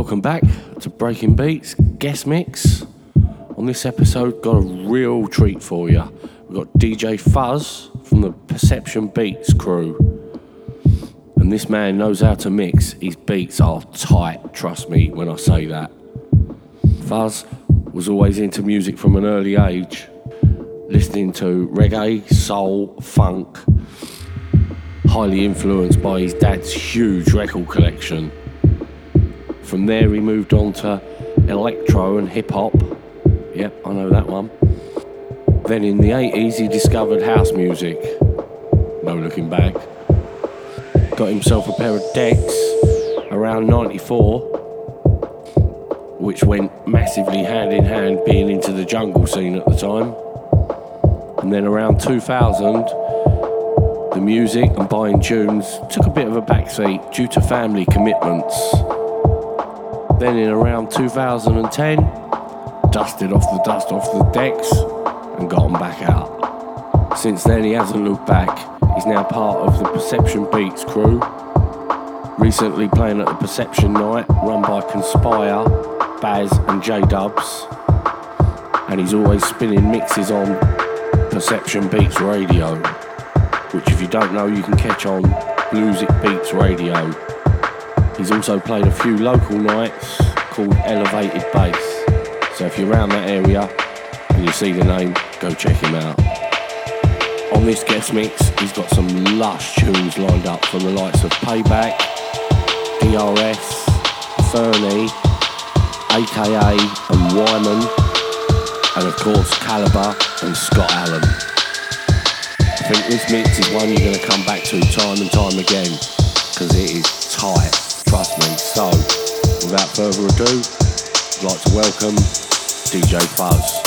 Welcome back to Breaking Beats Guest Mix. On this episode, got a real treat for you. We've got DJ Fuzz from the Perception Beats crew. And this man knows how to mix. His beats are tight, trust me when I say that. Fuzz was always into music from an early age, listening to reggae, soul, funk, highly influenced by his dad's huge record collection. From there, he moved on to electro and hip-hop. Yep, I know that one. Then in the 80s, he discovered house music. No looking back. Got himself a pair of decks around 94, which went massively hand-in-hand being into the jungle scene at the time. And then around 2000, the music and buying tunes took a bit of a backseat due to family commitments. Then in around 2010, dusted off the dust off the decks and got them back out. Since then he hasn't looked back. He's now part of the Perception Beats crew, recently playing at the Perception Night run by Conspire, Baz and J-Dubs, and he's always spinning mixes on Perception Beats Radio, which if you don't know you can catch on Music Beats Radio. He's also played a few local nights called Elevated Bass. So if you're around that area and you see the name, go check him out. On this guest mix, he's got some lush tunes lined up from the likes of Payback, ERS, Fernie, AKA and Wyman, and of course Calibre and Scott Allen. I think this mix is one you're going to come back to time and time again, because it is tight. Trust me. So, without further ado, I'd like to welcome DJ Fuzz.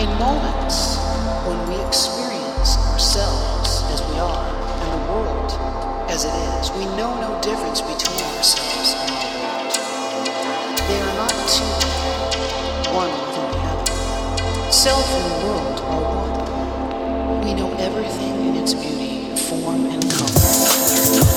in moments when we experience ourselves as we are and the world as it is, we know no difference between ourselves and the world. They are not two, one within the other. Self and world are one. We know everything in its beauty, form, and color.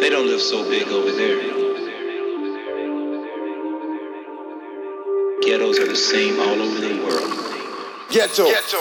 They don't live so big over there. Ghettos are the same all over the world. Ghetto. Ghetto.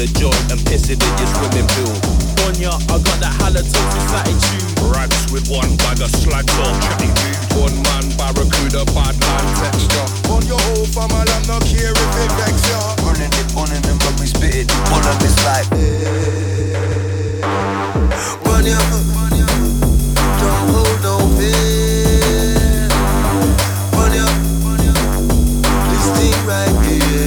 a joint and piss it in your swimming pool. Donya, I got that halitosis attitude. Rags with one bag of slags or chatting dude. One man barracuda, bad man texture. On your whole family, I'm not here if it vex ya. Running it on in them, but we spit it. You pull up, it's like run ya, don't hold no fear. Run ya, this thing right here.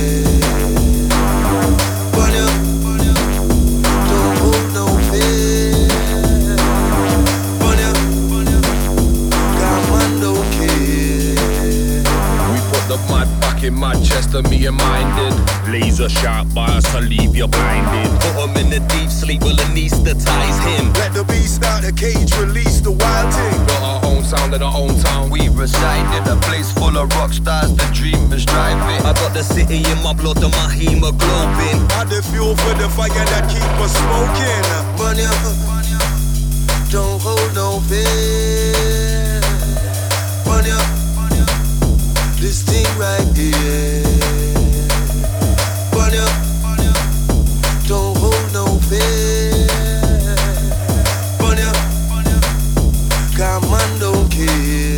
The mud back in my chest and me and minded. Laser sharp bars to leave you blinded. Put him in the deep sleep, will anesthetize him. Let the beast out the cage, release the wild thing. Got our own sound in our own town. We reside in a place full of rock stars, the dreamers driving. I got the city in my blood and my hemoglobin. I the fuel for the fire that keep us smoking. Run ya, don't hold no fear. Run ya, this thing right here. Burn up, don't hold no fear. Burn up, God man don't care.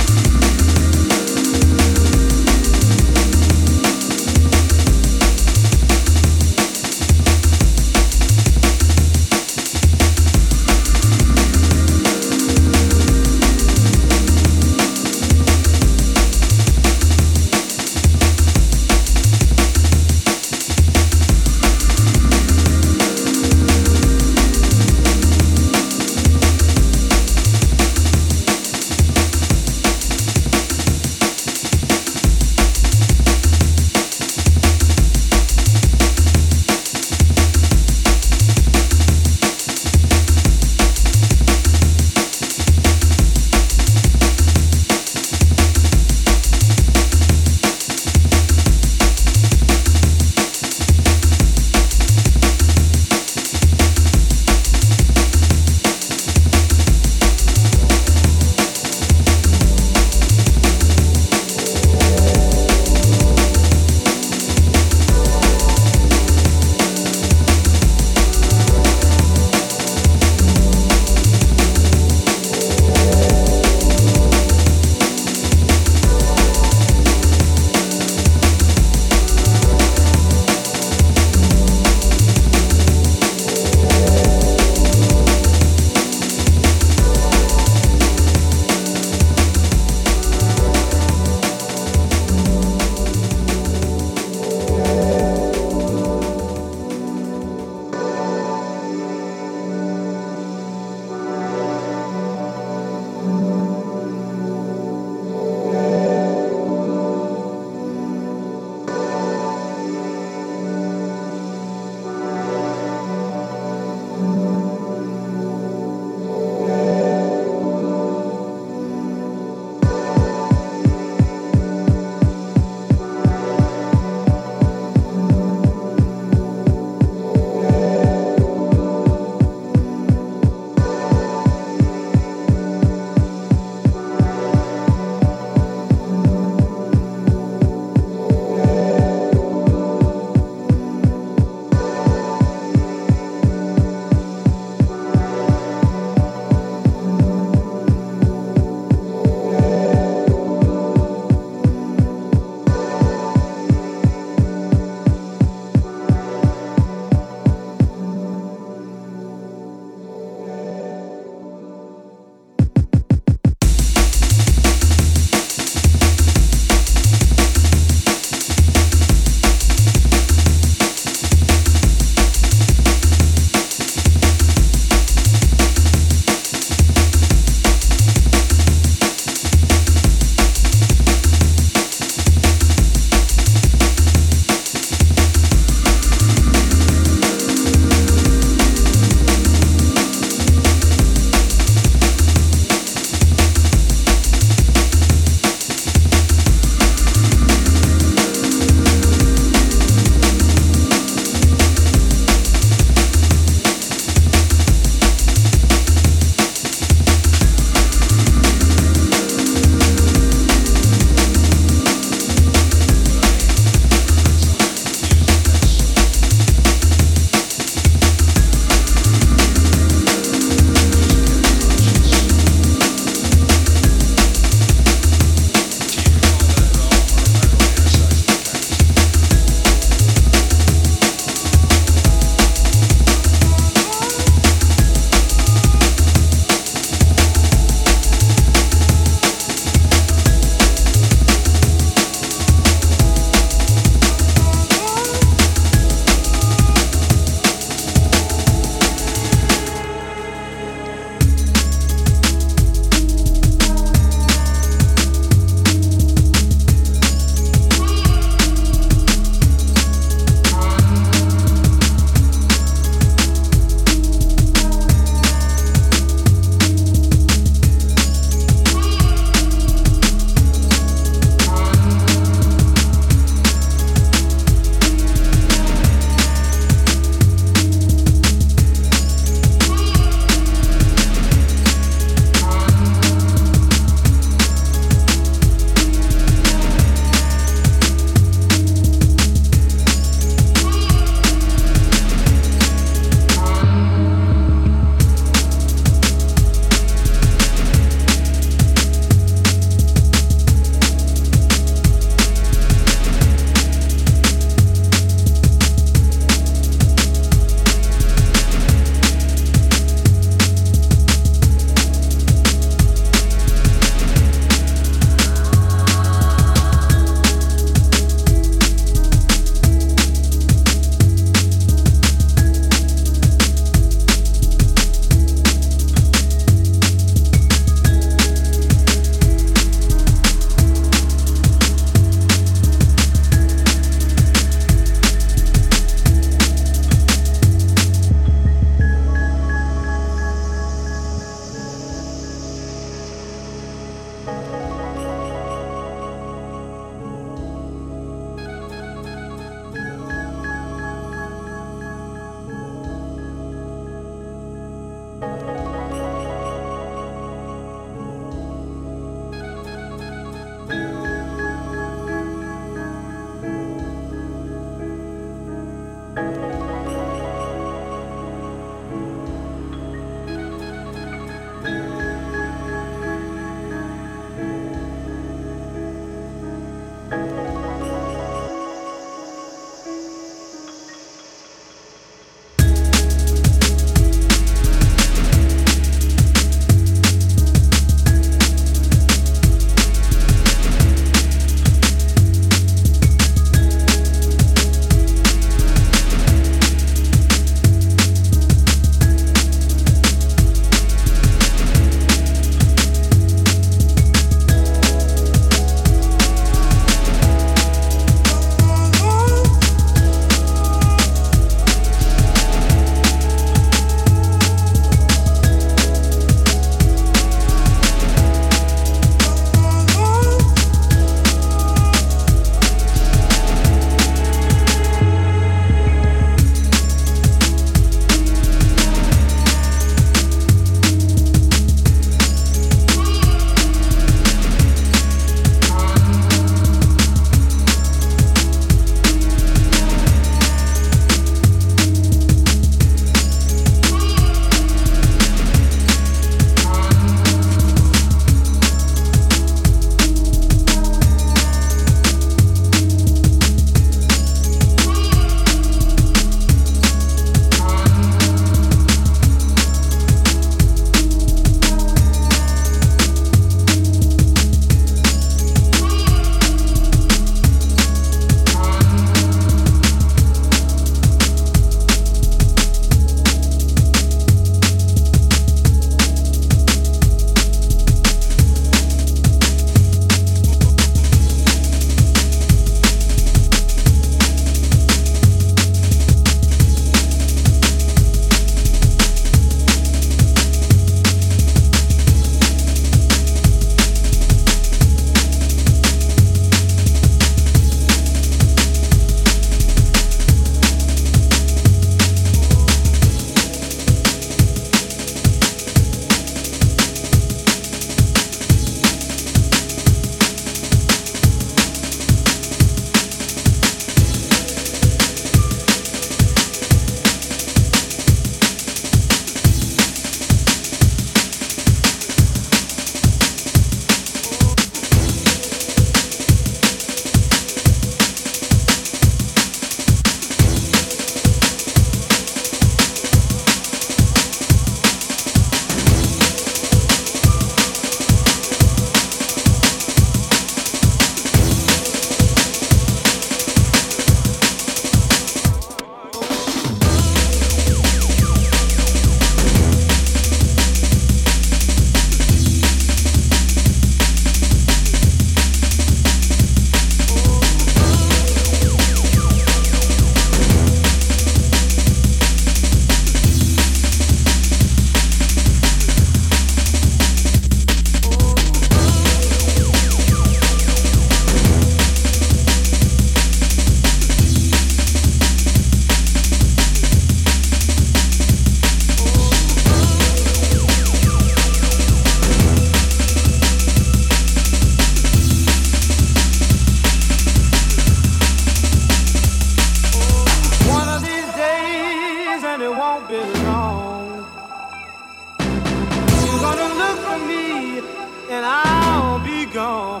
and I'll be gone.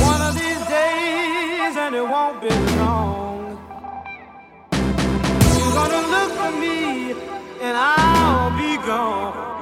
One of these days and it won't be long. You're gonna look for me and I'll be gone.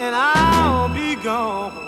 And I'll be gone.